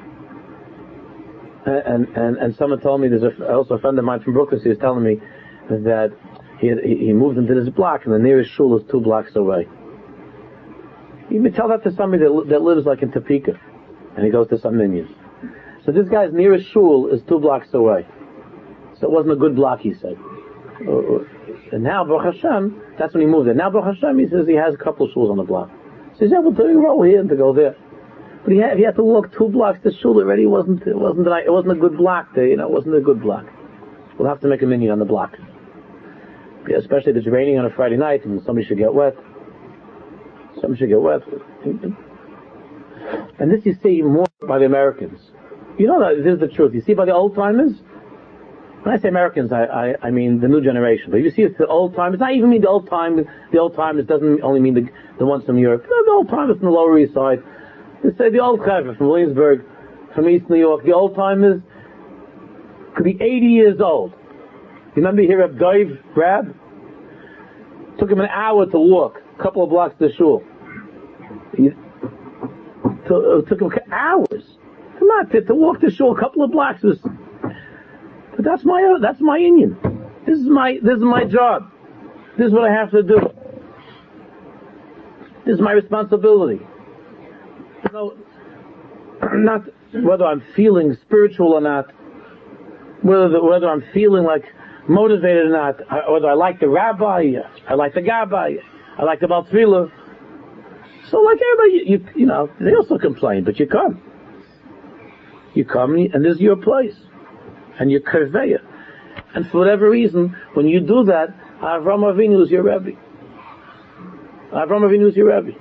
And, and and someone told me, there's a, also a friend of mine from Brooklyn, he was telling me that he he moved into this block and the nearest shul is two blocks away. You can tell that to somebody that, that lives like in Topeka and he goes to some minions. So this guy's nearest shul is two blocks away. So it wasn't a good block, he said. And now, Baruch Hashem, that's when he moved there. Now, Baruch Hashem, he says he has a couple of shuls on the block. So he's able to roll here and to go there. But he had, if he had to walk two blocks to shul already, it wasn't, it wasn't, it wasn't a good block there, you know, it wasn't a good block. We'll have to make a minion on the block. Yeah, especially if it's raining on a Friday night and somebody should get wet. Somebody should get wet. And this you see more by the Americans. You know that this is the truth. You see by the old-timers, when I say Americans, I, I, I mean the new generation. But you see it's the old-timers, not even mean the old-timers, the old-timers doesn't only mean the, the ones from Europe. No, the old-timers from the Lower East Side. They say the old chaver from Williamsburg, from East New York, the old timers could be eighty years old. You remember here at Dave Grab? Took him an hour to walk, a couple of blocks to shul. He, to, it took him hours. Come on, to, to walk to shul a couple of blocks was. But that's my that's my union. This is my this is my job. This is what I have to do. This is my responsibility. You know, not whether I'm feeling spiritual or not, whether the, whether I'm feeling like motivated or not, I, whether I like the rabbi, I like the gabbai, I like the baltfila. So like everybody, you, you, you know, they also complain, but you come. You come and this is your place. And you're kurveya. And for whatever reason, when you do that, Avram Avinu is your Rebbe. Avram Avinu is your Rebbe.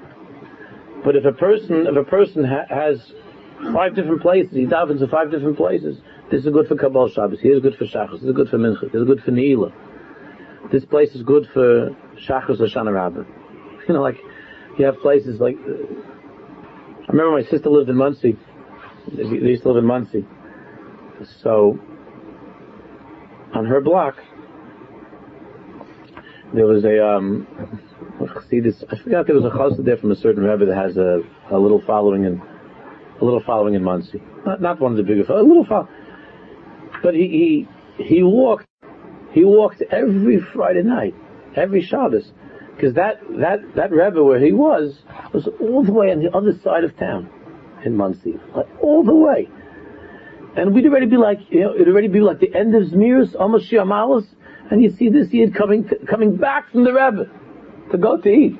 But if a person, if a person ha- has five different places, he davens in five different places. This is good for Kabbalah Shabbos. Here is good for Shachos. This is good for Mincha. This is good for Neila. This place is good for Shachos or Shana Rabbah. You know, like you have places like. Uh, I remember my sister lived in Muncie. They used to live in Muncie. So on her block, there was a. Um, See this. I forgot there was a chassid there from a certain rebbe that has a, a little following in a little following in Muncie. Not, not one of the bigger, a little following. But he, he he walked he walked every Friday night, every Shabbos, because that that that rebbe where he was was all the way on the other side of town. in Muncie, like all the way. And we'd already be like, you know, it'd already be like the end of Zmiris, Amos Shiamalis, and you see this Yid coming coming back from the Rebbe to go to eat.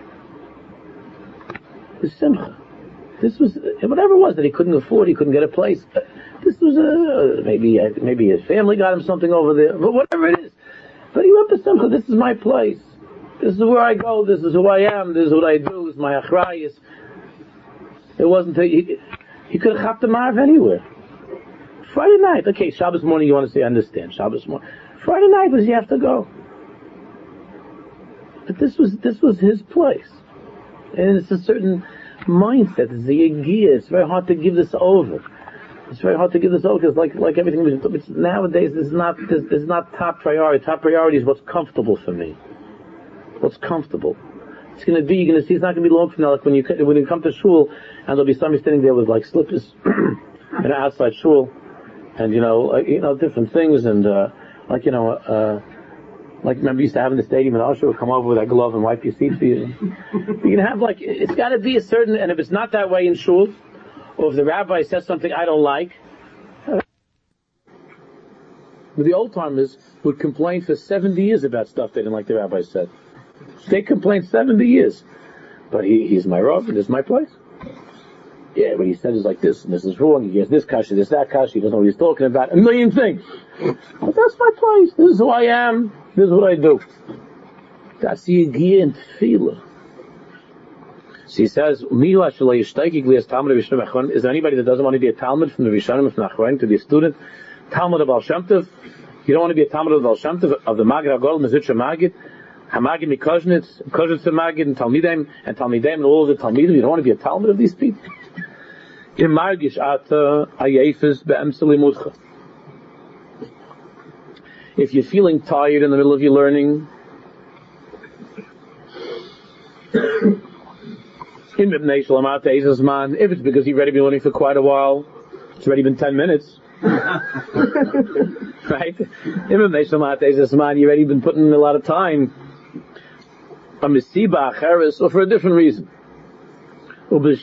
The Simcha. This was, whatever it was that he couldn't afford, he couldn't get a place. This was a, maybe maybe his family got him something over there, but whatever it is. But he went to Simcha, this is my place. This is where I go, this is who I am, this is what I do, this is my achrayus. It wasn't, a, he, he could have chapped the Marv anywhere. Friday night, okay, Shabbos morning you want to say, I understand, Shabbos morning. Friday night was you have to go. But this was, this was his place. And it's a certain mindset, it's a yegia, it's very hard to give this over. It's very hard to give this over because like, like everything, which nowadays is not, this is not top priority. Top priority is what's comfortable for me. What's comfortable. It's going to be, you're going to see, it's not going to be long from now, like when you, when you come to shul, and there'll be somebody standing there with like slippers, and outside shul, and you know, uh, you know, different things, and uh, like, you know, uh, like remember you used to have in the stadium, and usher would come over with that glove and wipe your seat for you. You can have like, it's got to be a certain, and if it's not that way in shul, or if the rabbi says something I don't like, uh, the old-timers would complain for seventy years about stuff they didn't like the rabbi said. They complained seventy years. But he, he's my rabbi, this is my place. Yeah, what he said is like this, and this is wrong, he gets this kasha, this, that kasha, he doesn't know what he's talking about, a million things. But that's my place, this is who I am, this is what I do. That's the Yigiyah and Tefillah. She says, is there anybody that doesn't want to be a Talmud from the Rishonim, from the Achronim, to be a student? Talmud of Baal Shem Tov. You don't want to be a Talmud of Baal Shem Tov, of the Maggid HaGadol, Mezuzah Maggid, Hamagid Mikoznitz, Koznitz Magid, and Talmidim, and Talmidim, and all the Talmidim. You don't want to be a Talmud of these people. If you're feeling tired in the middle of your learning, if it's because you've already been learning for quite a while, it's already been ten minutes. Right? You've already been putting in a lot of time. A misiba acheres, or for a different reason. Because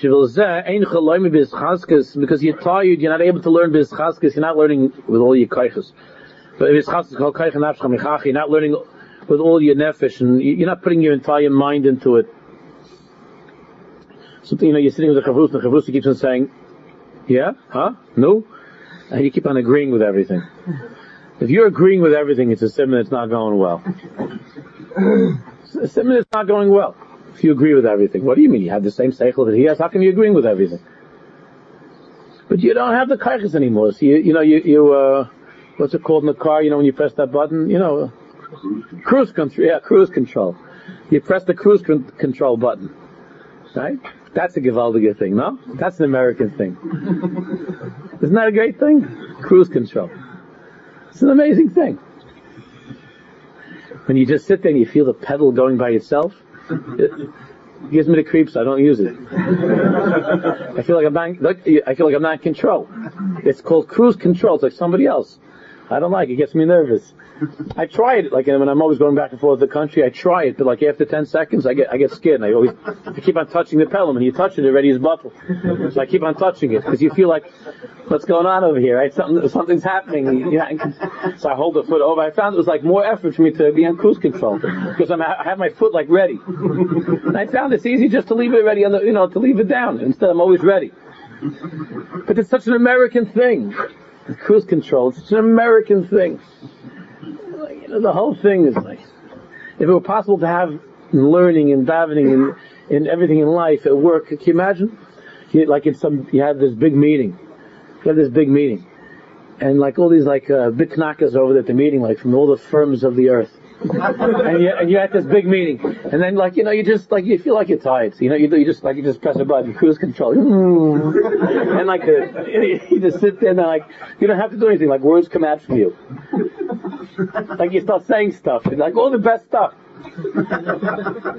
you're tired, you're not able to learn b'schaskes, you're not learning with all your kaiches. But you're not learning with all your nefesh, and you're not putting your entire mind into it. Something, you know, you're sitting with the chavrus, and the chavrus keeps on saying, yeah, huh, no, and you keep on agreeing with everything. If you're agreeing with everything, it's a simon that's not going well. A simon that's not going well. If you agree with everything, what do you mean? You have the same seichel that he has. How come you're agreeing with everything? But you don't have the kaiches anymore. So you, you know, you, you, uh, what's it called in the car? You know, when you press that button, you know, cruise control. Yeah, cruise control. You press the cruise con- control button, right? That's a gewaldige thing, no? That's an American thing. Isn't that a great thing? Cruise control. It's an amazing thing. When you just sit there and you feel the pedal going by itself, it gives me the creeps. I don't use it. I feel like I'm not. I feel like I'm not in control. It's called cruise control. It's like somebody else. I don't like it. It gets me nervous. I try it. Like when I'm always going back and forth the country, I try it. But like after ten seconds, I get I get scared. And I always I keep on touching the pedal. And you touch it, it already is bottled. So I keep on touching it because you feel like what's going on over here, right? Something something's happening. You're not in con- so I hold the foot over. I found it was like more effort for me to be on cruise control because I'm I have my foot like ready. And I found it's easy just to leave it ready on the, you know, to leave it down instead. I'm always ready. But it's such an American thing. Cruise control, it's an American thing. You know, the whole thing is like, if it were possible to have learning and davening and, and everything in life at work, can you imagine? You, like in some, you have this big meeting, you have this big meeting, and like all these like uh, big knockers over there at the meeting, like from all the firms of the earth, and you and you're at this big meeting, and then like you know you just like you feel like you're tired, so you know you, you just like you just press a button, cruise control, and like the, you just sit there and like you don't have to do anything, like words come out from you. Like you start saying stuff, like all the best stuff.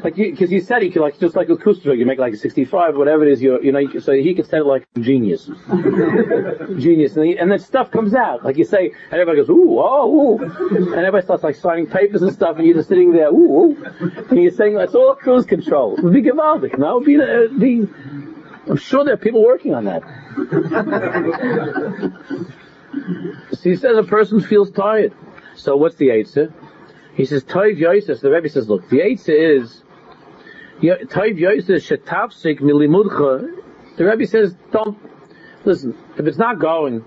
Like because you, you said he could like just like with Kusterberg, you make like a sixty-five, whatever it is, you you know. You, so he could say it like genius, genius, and, he, and then stuff comes out. Like you say, and everybody goes ooh, oh, ooh, and everybody starts like signing papers and stuff, and you're just sitting there ooh, ooh, and you're saying that's all cruise control. It would be gewaldic, no? Be, uh, be I'm sure there are people working on that. So he says a person feels tired. So what's the Eitzah? He says, Tov Yosef. The Rebbe says, look, the Eitzah is, Tov Yosef shetafsik milimudcha. The Rebbe says, don't, listen, if it's not going,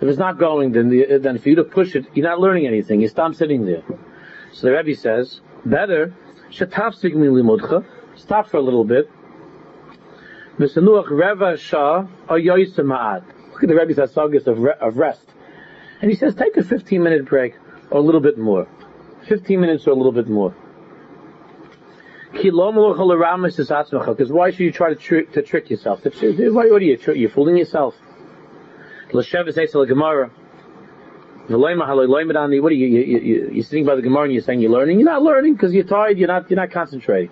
if it's not going, then the, then for you to push it, you're not learning anything. You stop sitting there. So the Rebbe says, better, shetafsik milimudcha. Stop for a little bit. Misanuach reva shah or Yosef ma'ad. Look at the Rebbe's asagas of, re- of rest. And he says, take a fifteen minute break or a little bit more. fifteen minutes or a little bit more. Because why should you try to, tr- to trick yourself? Why are you tr- You're fooling yourself. What are you, you, you, you're sitting by the Gemara and you're saying you're learning? You're not learning because you're tired. You're not, you're not concentrating.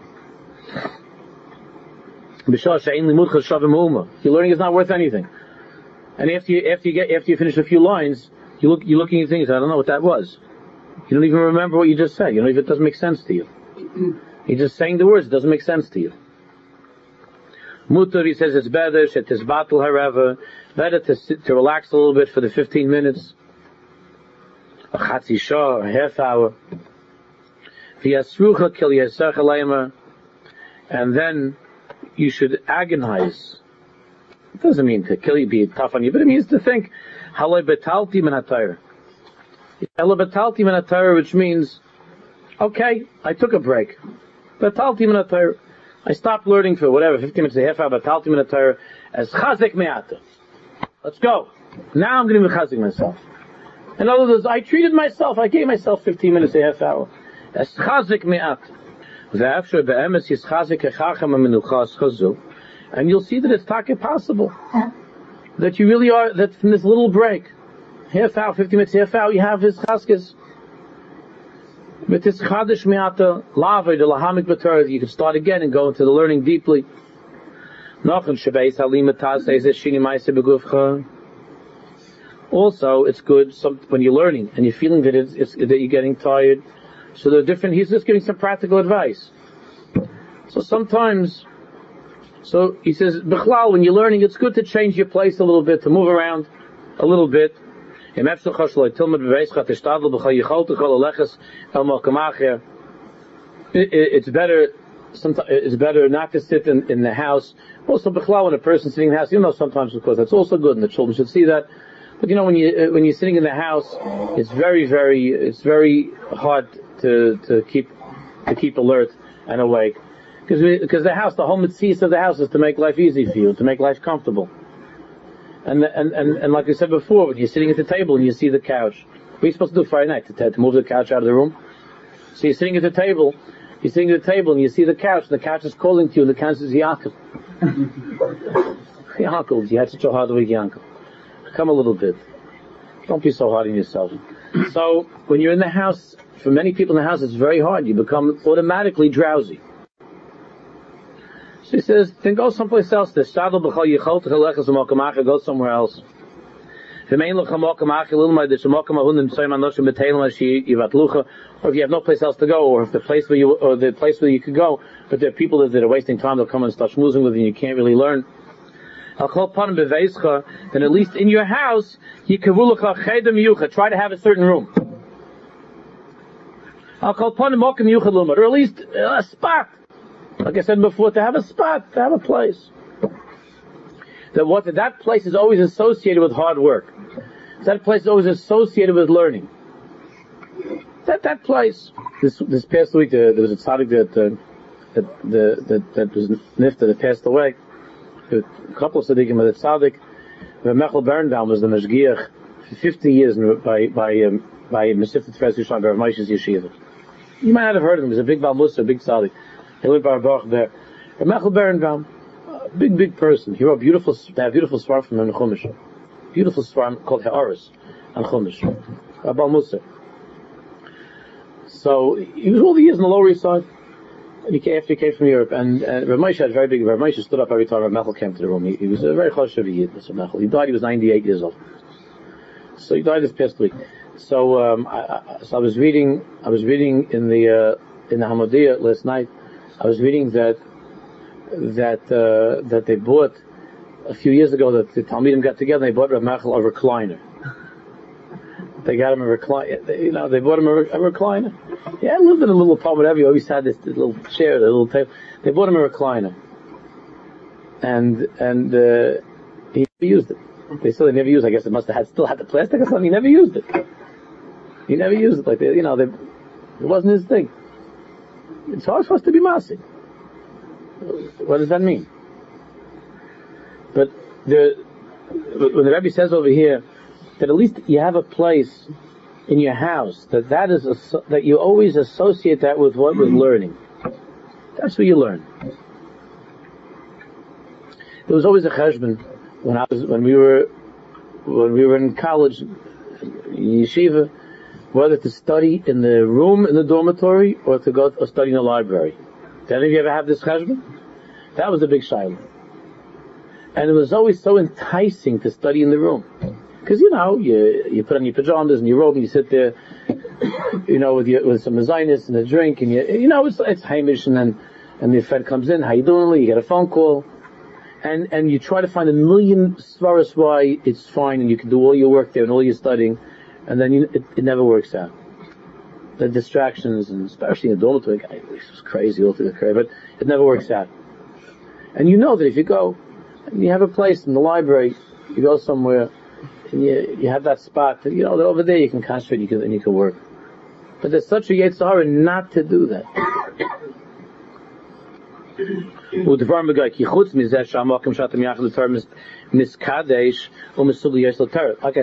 Your learning is not worth anything. And after you, after you get, after you finish a few lines, you look, you're looking at things. I don't know what that was. You don't even remember what you just said. You know, if it doesn't make sense to you, you're just saying the words. It doesn't make sense to you. Mutar, he says, it's better. Shetis batal, however, better to sit, to relax a little bit for the fifteen minutes, a chatzi shah, a half hour. V'yasrucha kil yasach alayma, and then you should agonize. It doesn't mean to kill you, be tough on you, but it means to think, Halei betalti min ha'Torah. Halei betalti min ha'Torah, which means, okay, I took a break. Betalti min ha'Torah. I stopped learning for whatever, fifteen minutes, a half hour, betalti min ha'Torah, as chazek me'ata. Let's go. Now I'm going to be chazek myself. In other words, I treated myself, I gave myself fifteen minutes, a half hour. As chazek me'ata. Ve'afshor be'emes yis chazek ha'chacham ha'menuchas chazu. And you'll see that it's taka possible. That you really are, that from this little break, half hour, fifty minutes, half hour, you have his chaskes. With this chadish me'ata lava, the lahamik b'torah, you can start again and go into the learning deeply. Also, it's good some, when you're learning and you're feeling that it's, it's, that you're getting tired. So there are different, he's just giving some practical advice. So sometimes, So he says, Bichlal, when you're learning, it's good to change your place a little bit, to move around a little bit. It's better sometimes it's better not to sit in, in the house. Also, Bichlal, when a person's sitting in the house, you know sometimes, of course, that's also good, and the children should see that. But you know, when, you, when you're sitting in the house, it's very, very, it's very hard to, to keep to keep alert and awake. Because because the house, the whole mitzvah of the house is to make life easy for you, to make life comfortable. And the, and, and and like I said before, when you're sitting at the table and you see the couch, what are you supposed to do Friday night? To, to move the couch out of the room? So you're sitting at the table, you're sitting at the table and you see the couch, and the couch is calling to you, and the couch is Yaakov. Yaakov, you had such a hard week, Yaakov. Come a little bit. Don't be so hard on yourself. So when you're in the house, for many people in the house, it's very hard. You become automatically drowsy. She says, then go someplace else. Go somewhere else. Or if you have no place else to go, or if the place where you or the place where you could go, but there are people that are wasting time, they'll come and start schmoozing with you, and you can't really learn. Then at least in your house, you try to have a certain room. Or at least a spot. Like I said before, to have a spot, to have a place. That what that place is always associated with hard work. That place is always associated with learning. That that place. This this past week, uh, there was a tzaddik that uh, that the that, that was nifta that passed away. A couple of tzaddikim, but the tzaddik, Mechel Berenbaum was the mashgiach for fifty years by by um, by Masifta Tefes Yishan Rav Moshe's yeshiva. You might not have heard of him. He's a big balmusa, a big tzaddik. He lived by a baruch there. And Mechel Berenbaum, a big, big person. He wrote beautiful, a beautiful swarm from him in Chumash. Beautiful swarm called Ha'aris on Chumash. Abal Musa. So, he was all the years in the Lower East Side. And he came, after he came from Europe. And, and Rav Moshe had very big, Rav Moshe stood up every time Rav Mechel came to the room. He, he was a very chashuv yid, Mister Mechel. He died, he was ninety-eight years old. So he died this past week. So, um, I, I, so I was reading, I was reading in the, uh, in the Hamadiyah last night. I was reading that that uh, that they bought a few years ago that the Talmidim got together and they bought Rav Machal a recliner. They got him a recliner. You know, they bought him a, rec- a recliner. Yeah, I lived in a little apartment. Every always had this, this little chair, the little table. They bought him a recliner, and and uh, he never used it. They still they never used it. I guess it must have had, still had the plastic or something. He never used it. He never used it. Like they, you know, they, it wasn't his thing. It's hard for us to be massive. What does that mean? But the, when the Rebbe says over here that at least you have a place in your house that that is a, that you always associate that with what with learning. That's where you learn. There was always a cheshbon when I was when we were when we were in college, yeshiva, whether to study in the room in the dormitory or to go or study in the library. Did any of you ever have this cheshbon? That was a big shayla. And it was always so enticing to study in the room. Because, you know, you you put on your pajamas and your robe and you sit there, you know, with your, with some mezainus and a drink and you, you know, it's it's Hamish, and then and the friend comes in, how you doing? You get a phone call. And and you try to find a million svaras why it's fine and you can do all your work there and all your studying, and then you, it, it never works out. The distractions, and especially in the dormitory, this was crazy, altogether crazy, but it never works out. And you know that if you go and you have a place in the library, you go somewhere and you you have that spot that, you know, that over there you can concentrate, you can, and you can work. But there's such a Yetzirah not to do that. Like I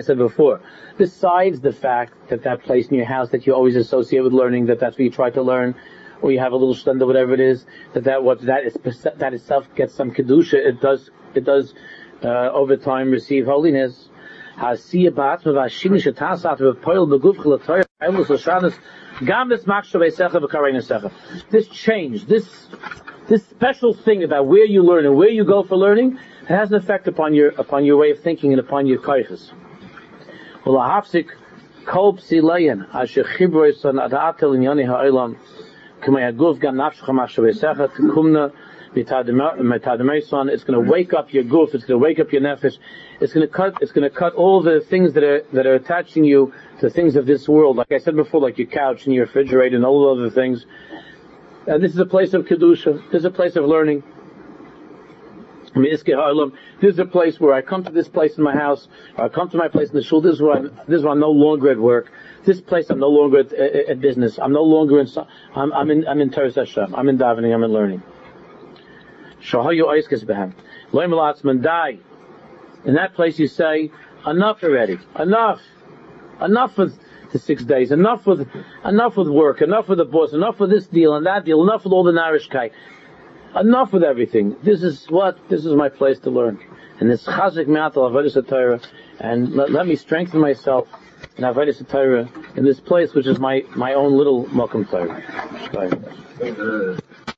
said before, besides the fact that that place in your house that you always associate with learning, that that's where you try to learn, or you have a little shlenda, whatever it is, that that what that is that itself gets some kedusha. It does it does uh, over time receive holiness. This change, this this special thing about where you learn and where you go for learning, it has an effect upon your upon your way of thinking and upon your koiches. It's going to wake up your goof. It's going to wake up your nefesh. It's going to cut. It's going to cut all the things that are that are attaching you to things of this world. Like I said before, like your couch and your refrigerator and all the other things. And this is a place of kedusha. This is a place of learning. This is a place where I come to this place in my house, or I come to my place in the shul. This is where I'm, this is where I'm no longer at work. This place I'm no longer at, at, at business. I'm no longer in. I'm, I'm in. I'm in Teres Hashem. I'm in davening. I'm in learning. In that place you say, enough already, enough, enough with the six days, enough with, enough with work, enough with the boss, enough with this deal and that deal, enough with all the narishkeit, enough with everything. This is what, this is my place to learn. And this chazik me'atal avodas Torah, and let, let me strengthen myself in avodas Torah in this place, which is my, my own little mokum Torah.